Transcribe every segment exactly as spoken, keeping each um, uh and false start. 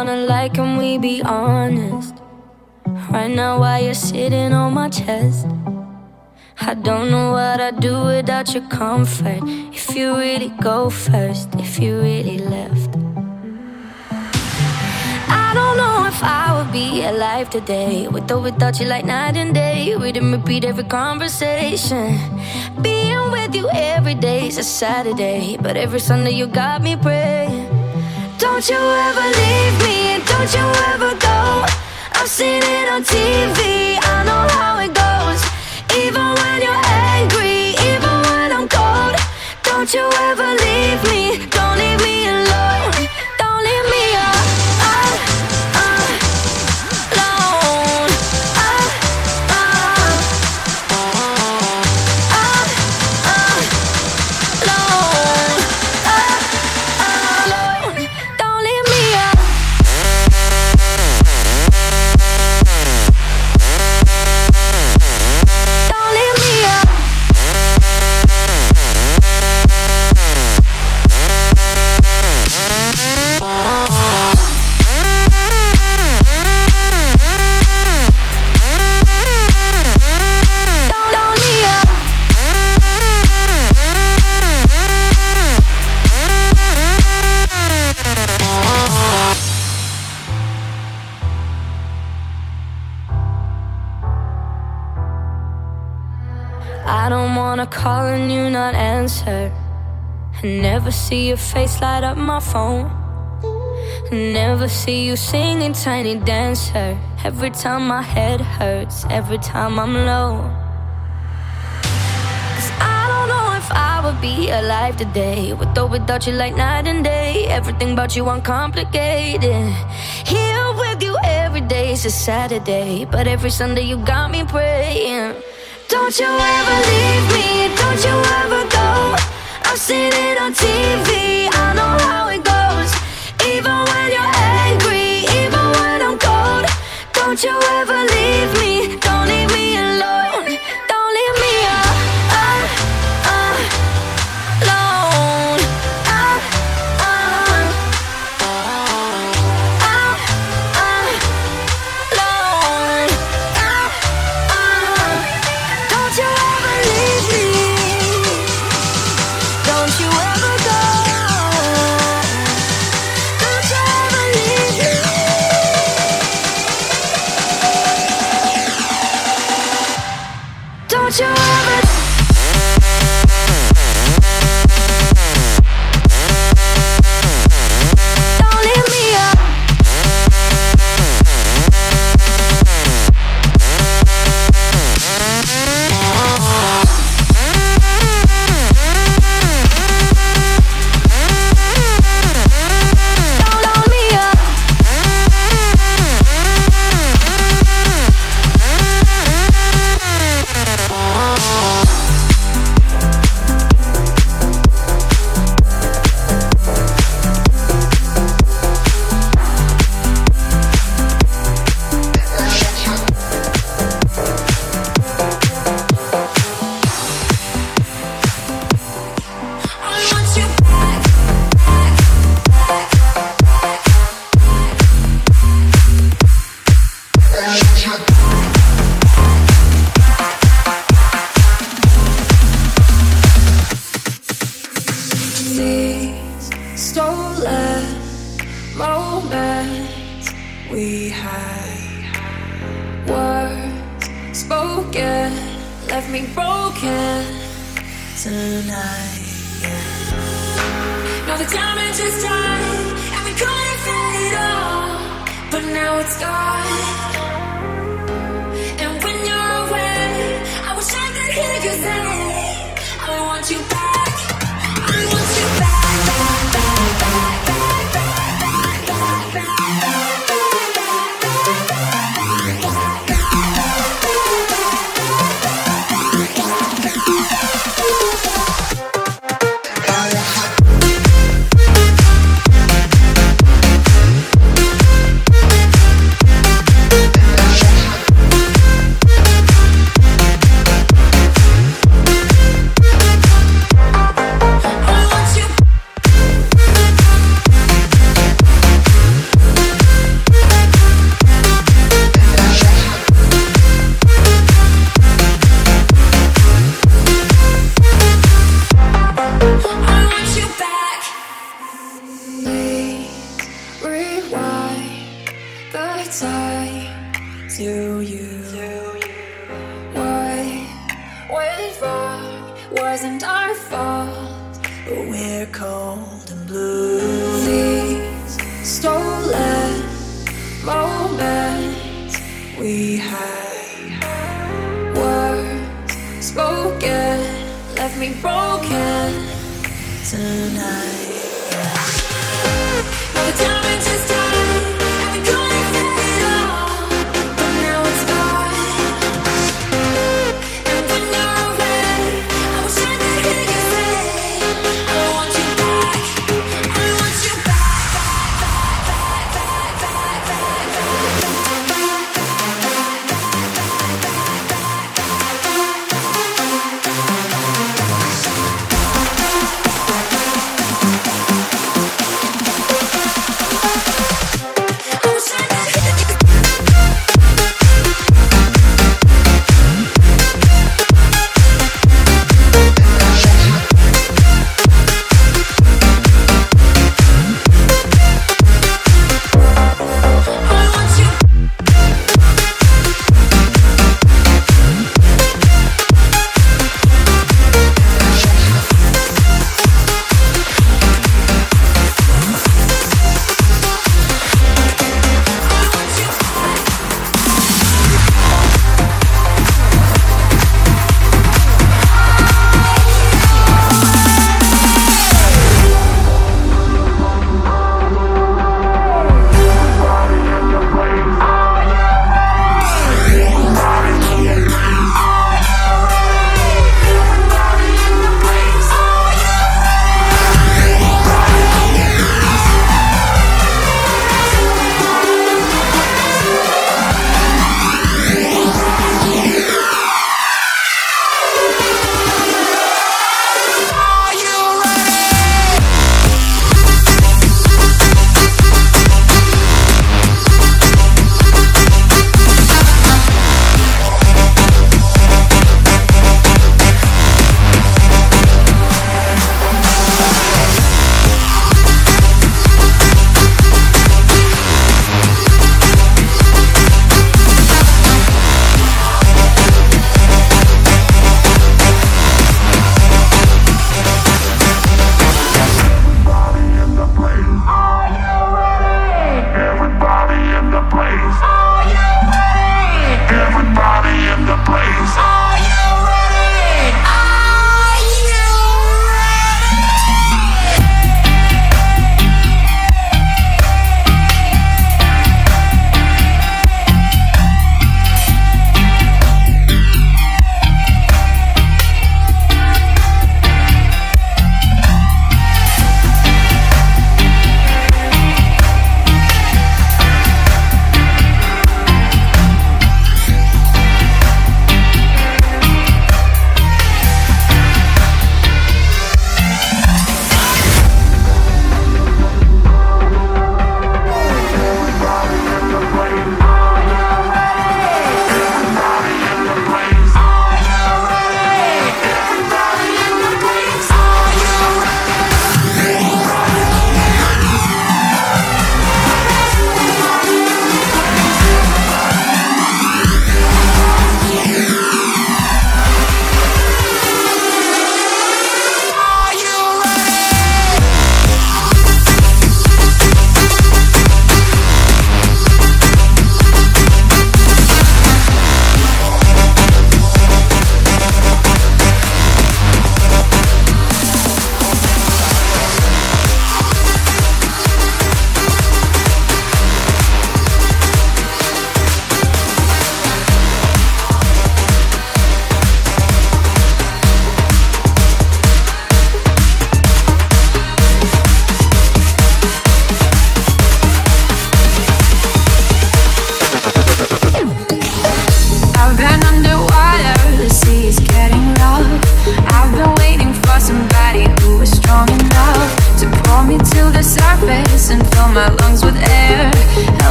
wanna lie, can we be honest? Right now while you're sitting on my chest, I don't know what I'd do without your comfort. If you really go first, if you really left, I don't know if I would be alive today. With or without you, like night and day. We didn't repeat every conversation. Being with you every day's a Saturday, but every Sunday you got me praying. Don't you ever leave me, and don't you ever go. I've seen it on T V, I know how it goes. Even when you're angry, even when I'm cold. Don't you ever leave me, don't leave me alone. Don't leave me alone, alone, alone, alone. Don't leave me alone. I don't wanna call and you not answer. I never see your face light up my phone. I never see you singing Tiny Dancer. Every time my head hurts, every time I'm low. 'Cause I don't know if I would be alive today. With or without you, like night and day. Everything about you uncomplicated. Here with you every day is a Saturday, but every Sunday you got me praying. Don't you ever leave me, don't you ever go. I've seen it on T V, I know how it goes. Even when you're angry, even when I'm cold. Don't you ever leave me, don't leave me alone. Don't leave me alone, alone, alone, alone. Don't you ever leave me. Don't you ever go. Don't you ever leave me. Don't you ever. Don't leave me up. Don't hold me up. I want you back. These stolen moments we had, words spoken left me broken tonight. Now the damage is done, and we couldn't fit it all, but now it's gone. And when you're away, I wish I could hear you say, I want you back. I want you back, back, back, back, back, back, back, back, back, back. wasn't our fault, but we're cold and blue. These stolen moments we had, words spoken left me broken tonight. All the time I just died, I've been going through it all, but now it's gone. And when you're away, I wish I could hear you say, I want you back, I want you back, back, back, back, back, back, back, back, back, back, back.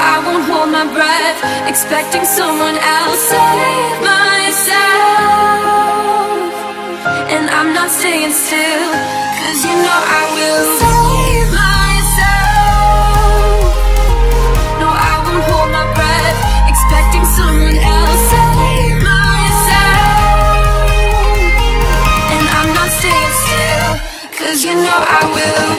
I won't hold my breath, expecting someone else save myself. And I'm not staying still, cause you know I will save myself. No, I won't hold my breath, expecting someone else save myself. And I'm not staying still, cause you know I will.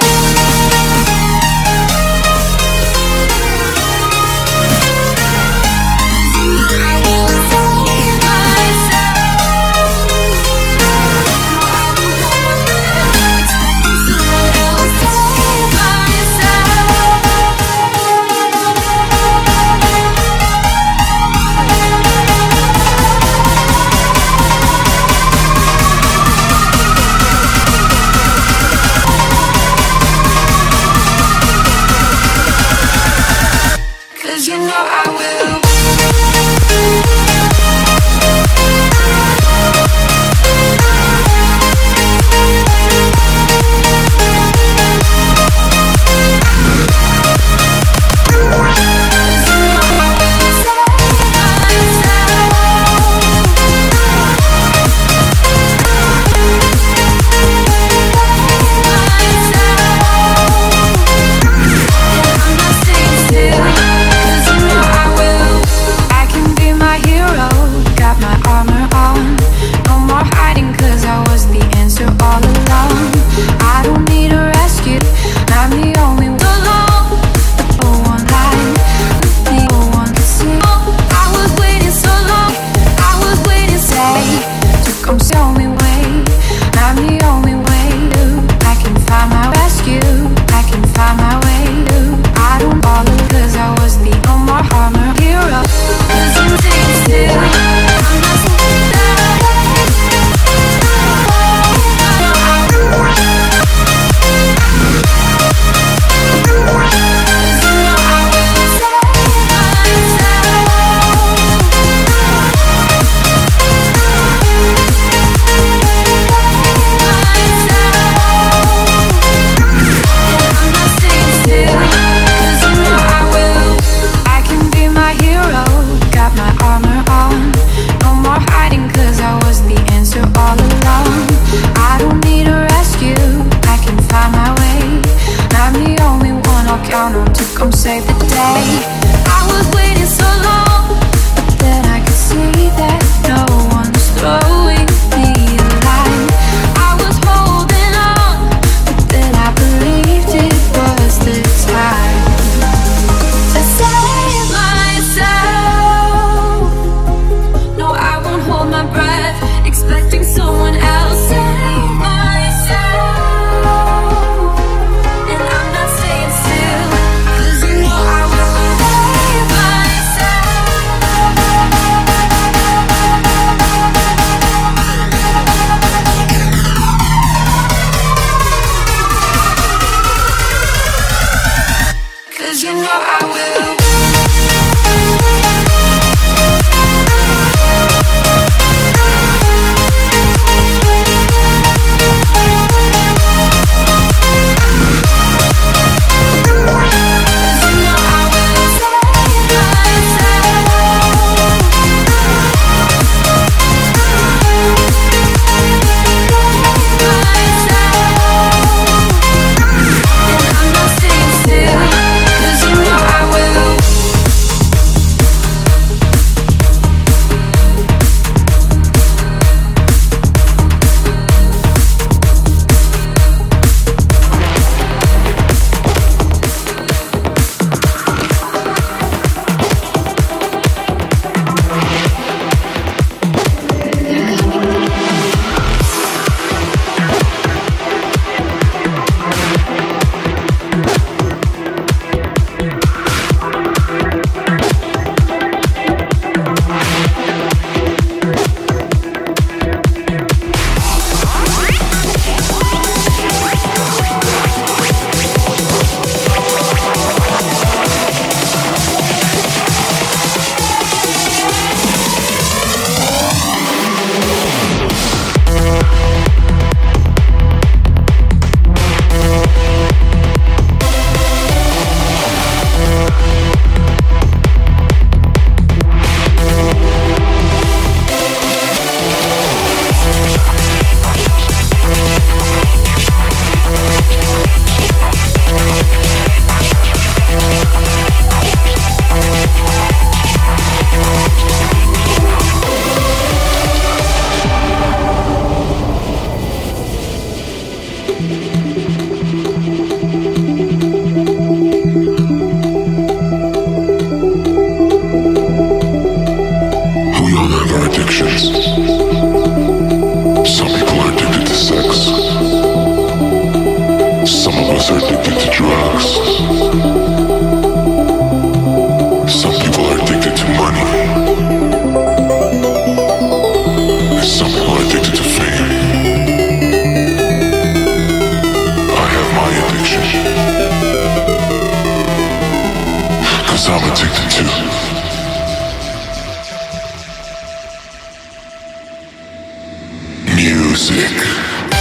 to music. I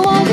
want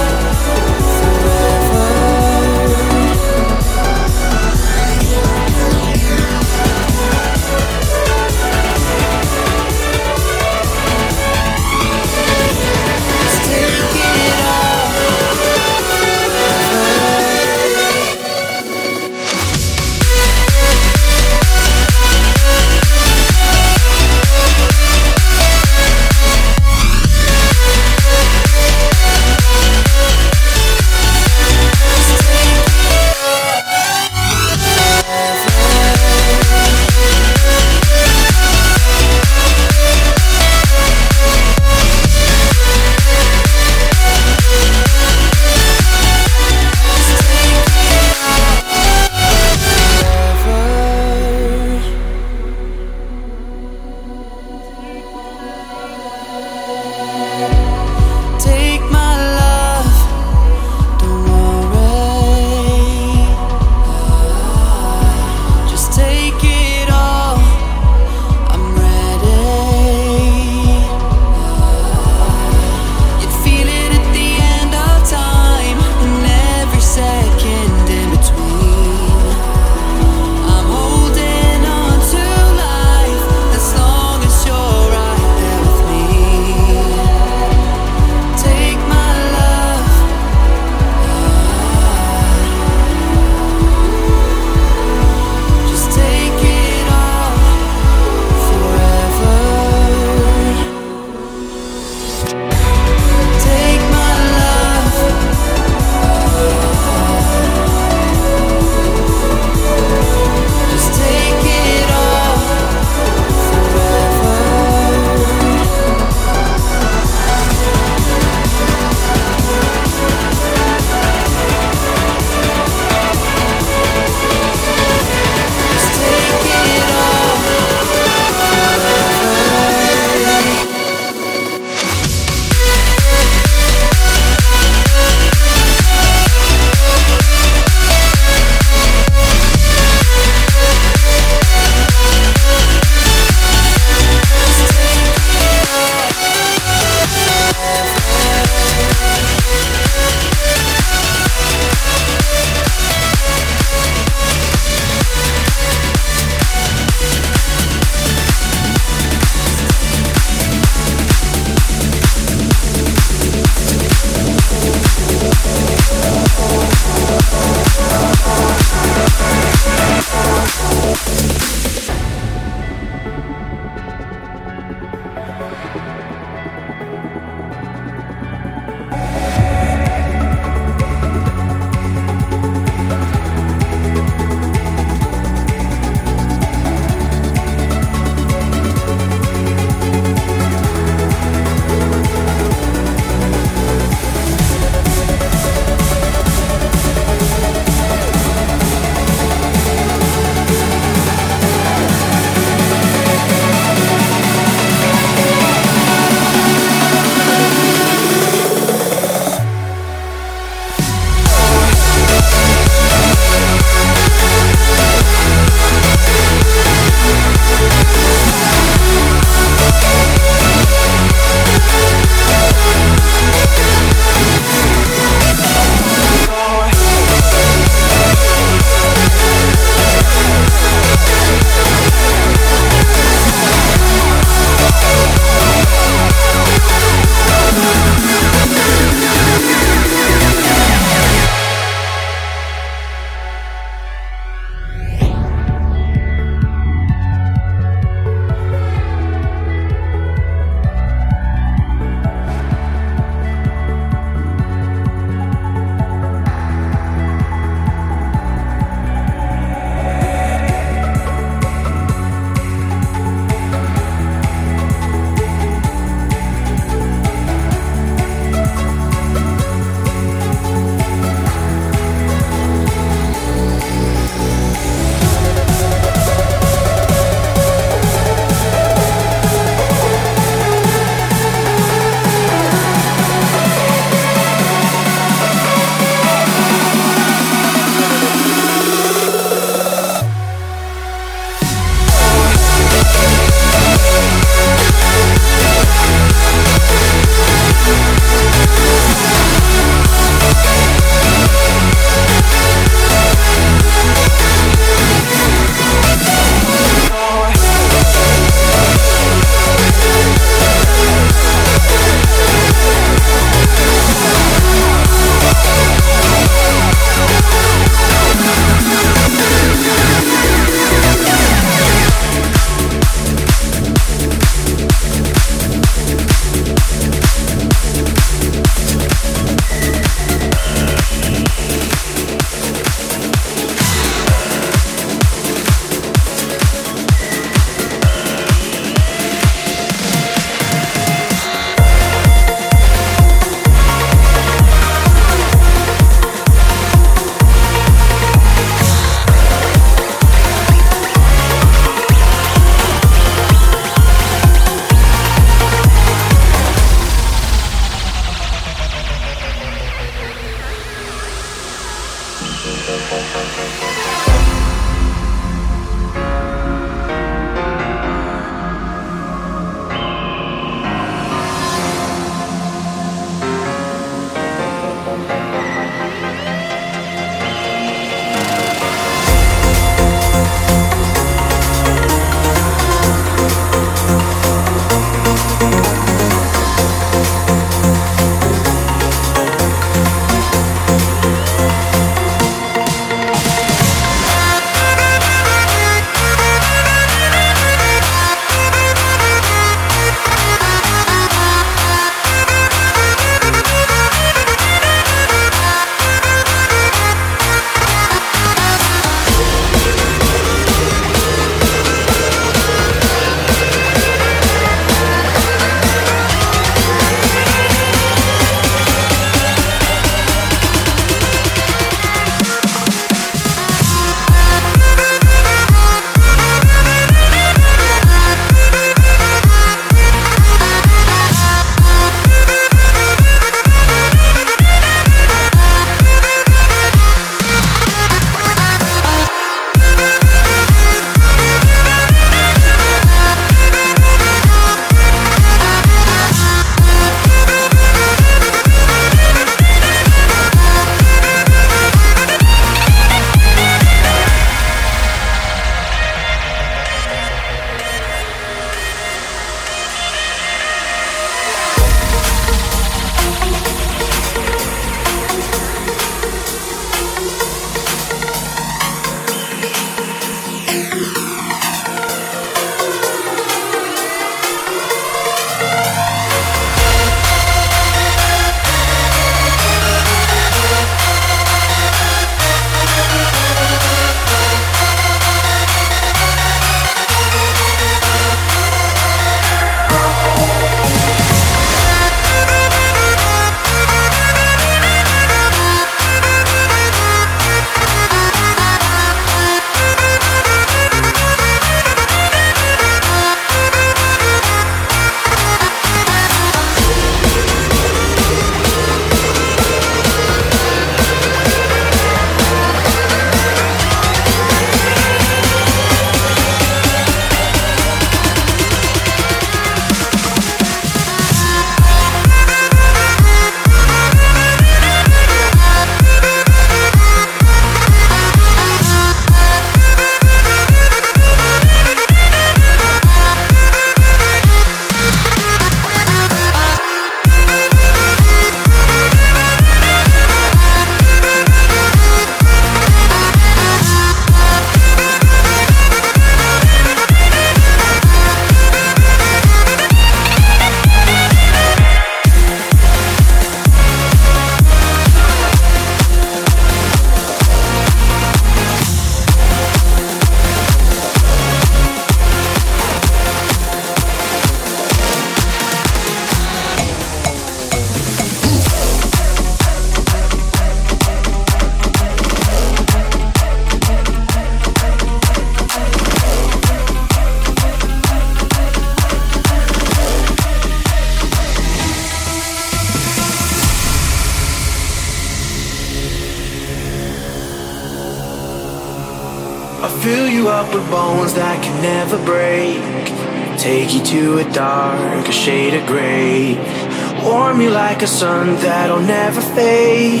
Sun that'll never fade.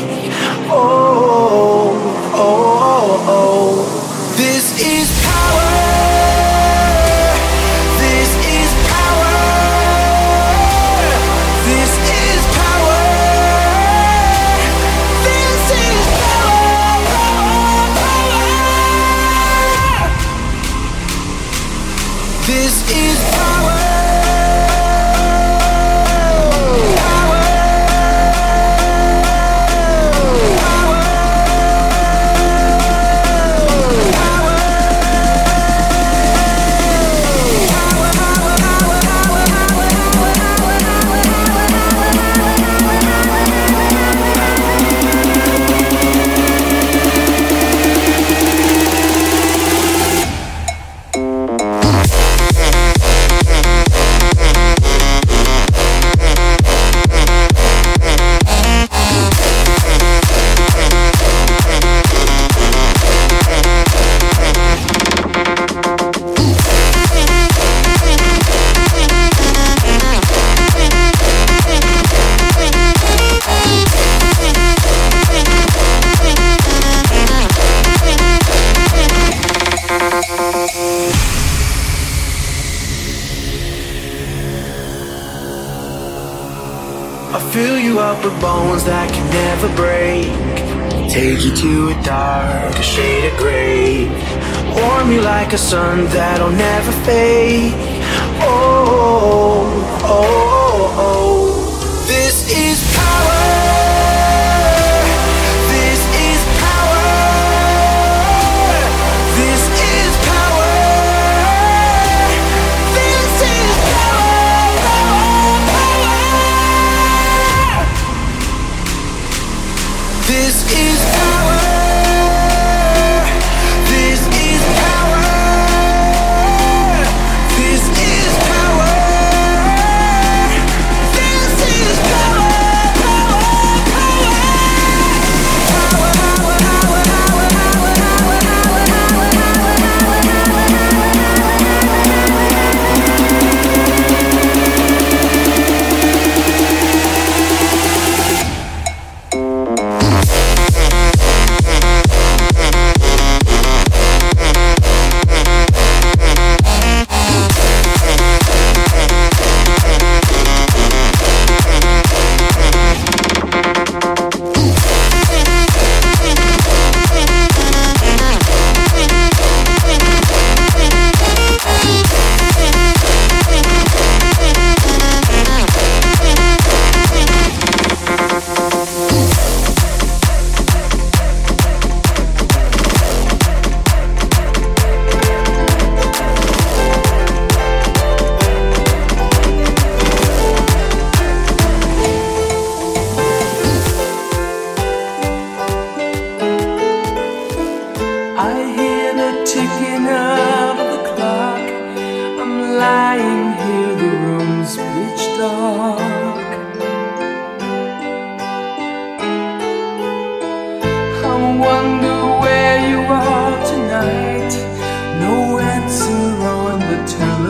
Oh, oh, oh, oh, this is power. This is power. This is power. This is power. Power. This is power. Bones that can never break, take you to a dark shade of gray, warm you like a sun that'll never fade. Oh, oh, oh, oh, this is power. This is power.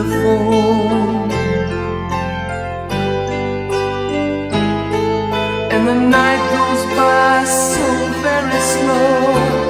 telephone. And the night goes by so very slow.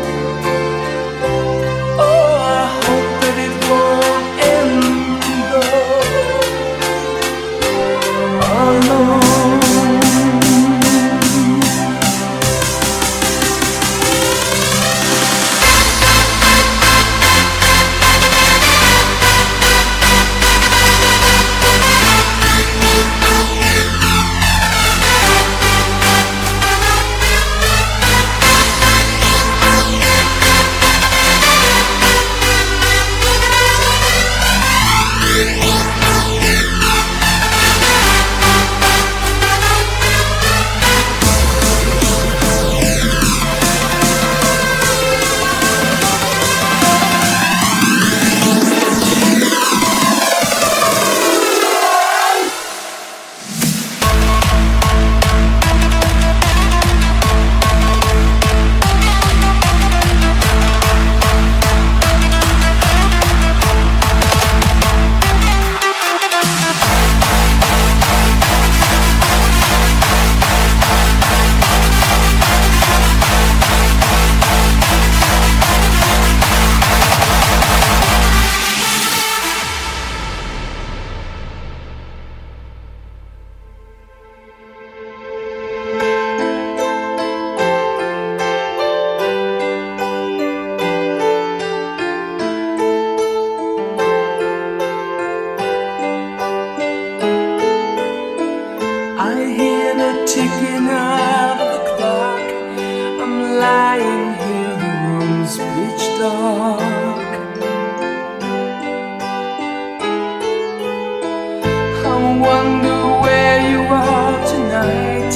Ticking out of the clock, I'm lying here, the room's pitch dark. I wonder where you are tonight.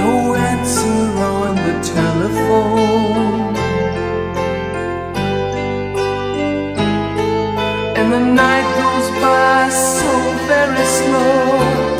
No answer on the telephone. And the night goes by so very slow.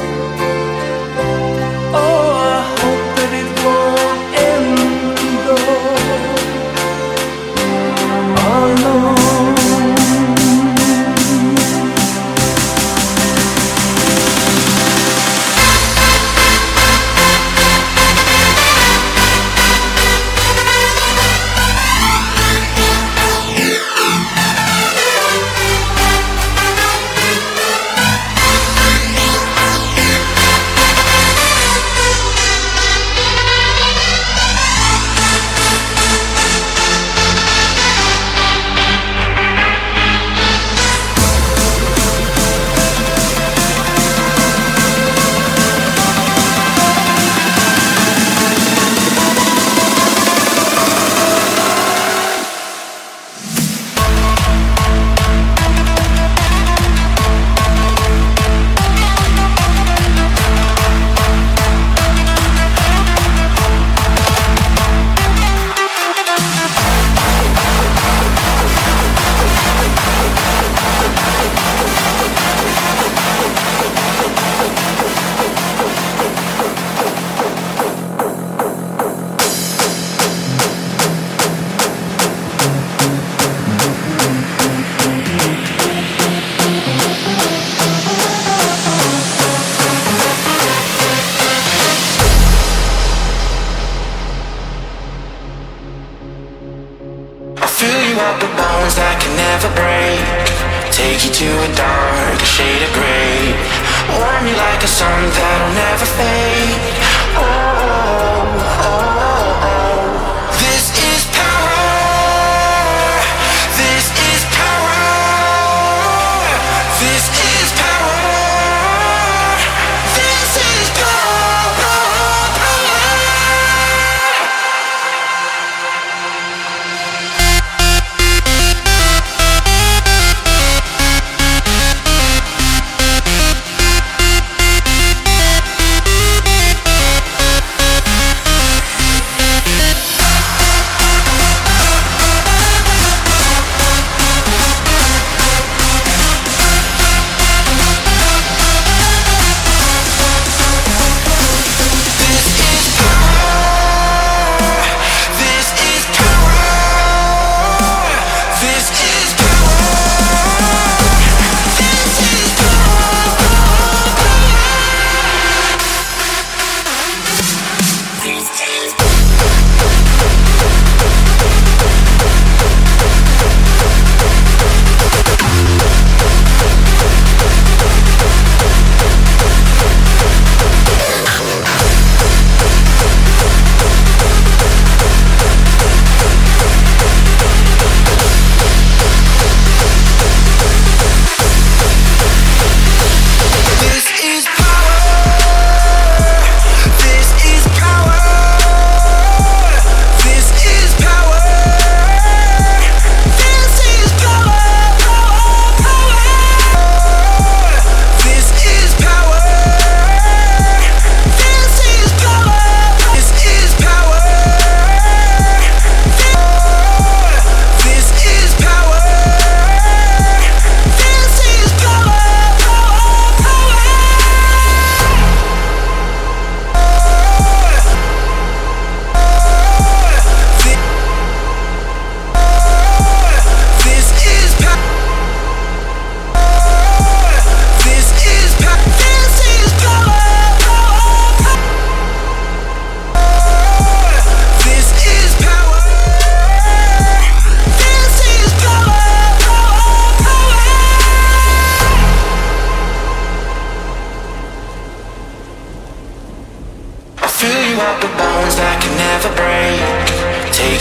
I can never break. Take you to a dark shade of gray. Warm you like a sun that'll never fade. Oh, oh, oh, oh. This is power. This is power. This is power. This is power.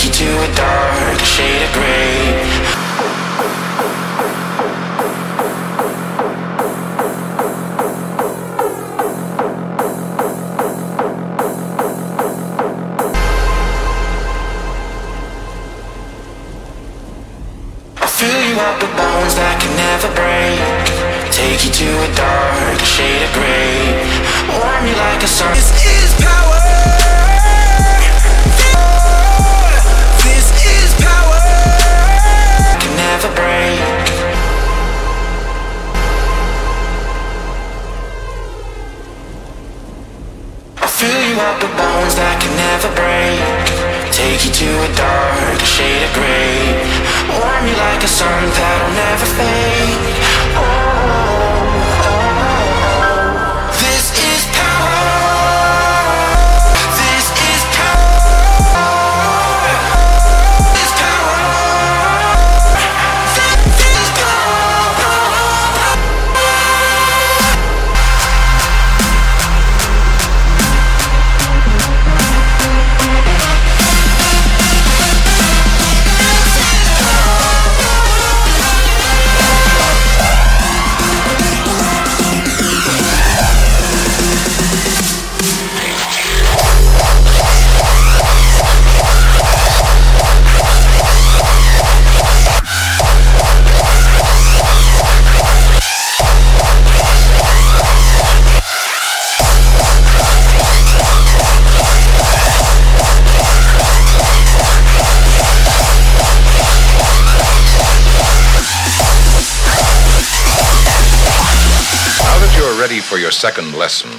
take you to a dark shade of gray. The bones that can never break, take you to a dark shade of gray. Warm you like a sun. This is power. This is power. Can never break. I fill you up with bones that can never break. Take you to a dark shade of gray. Warm you like a sun that'll never fade. Oh, oh, oh. This is power. This is power. This is power. This is power. Ready for your second lesson.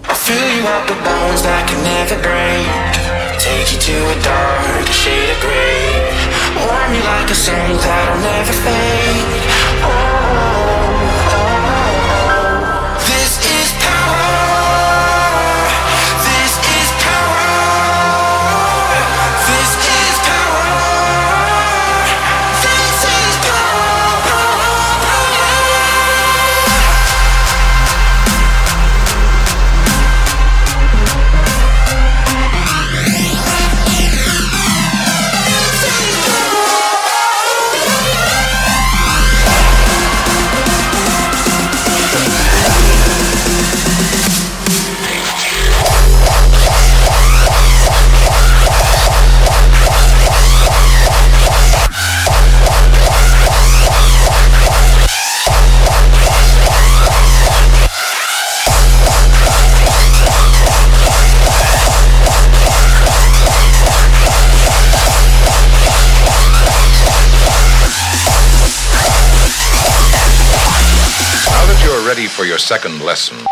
I fill you up with bones that can never break. Take you to a dark shade of gray. Warm you like a sun that'll never fade. Oh. Ready for your second lesson.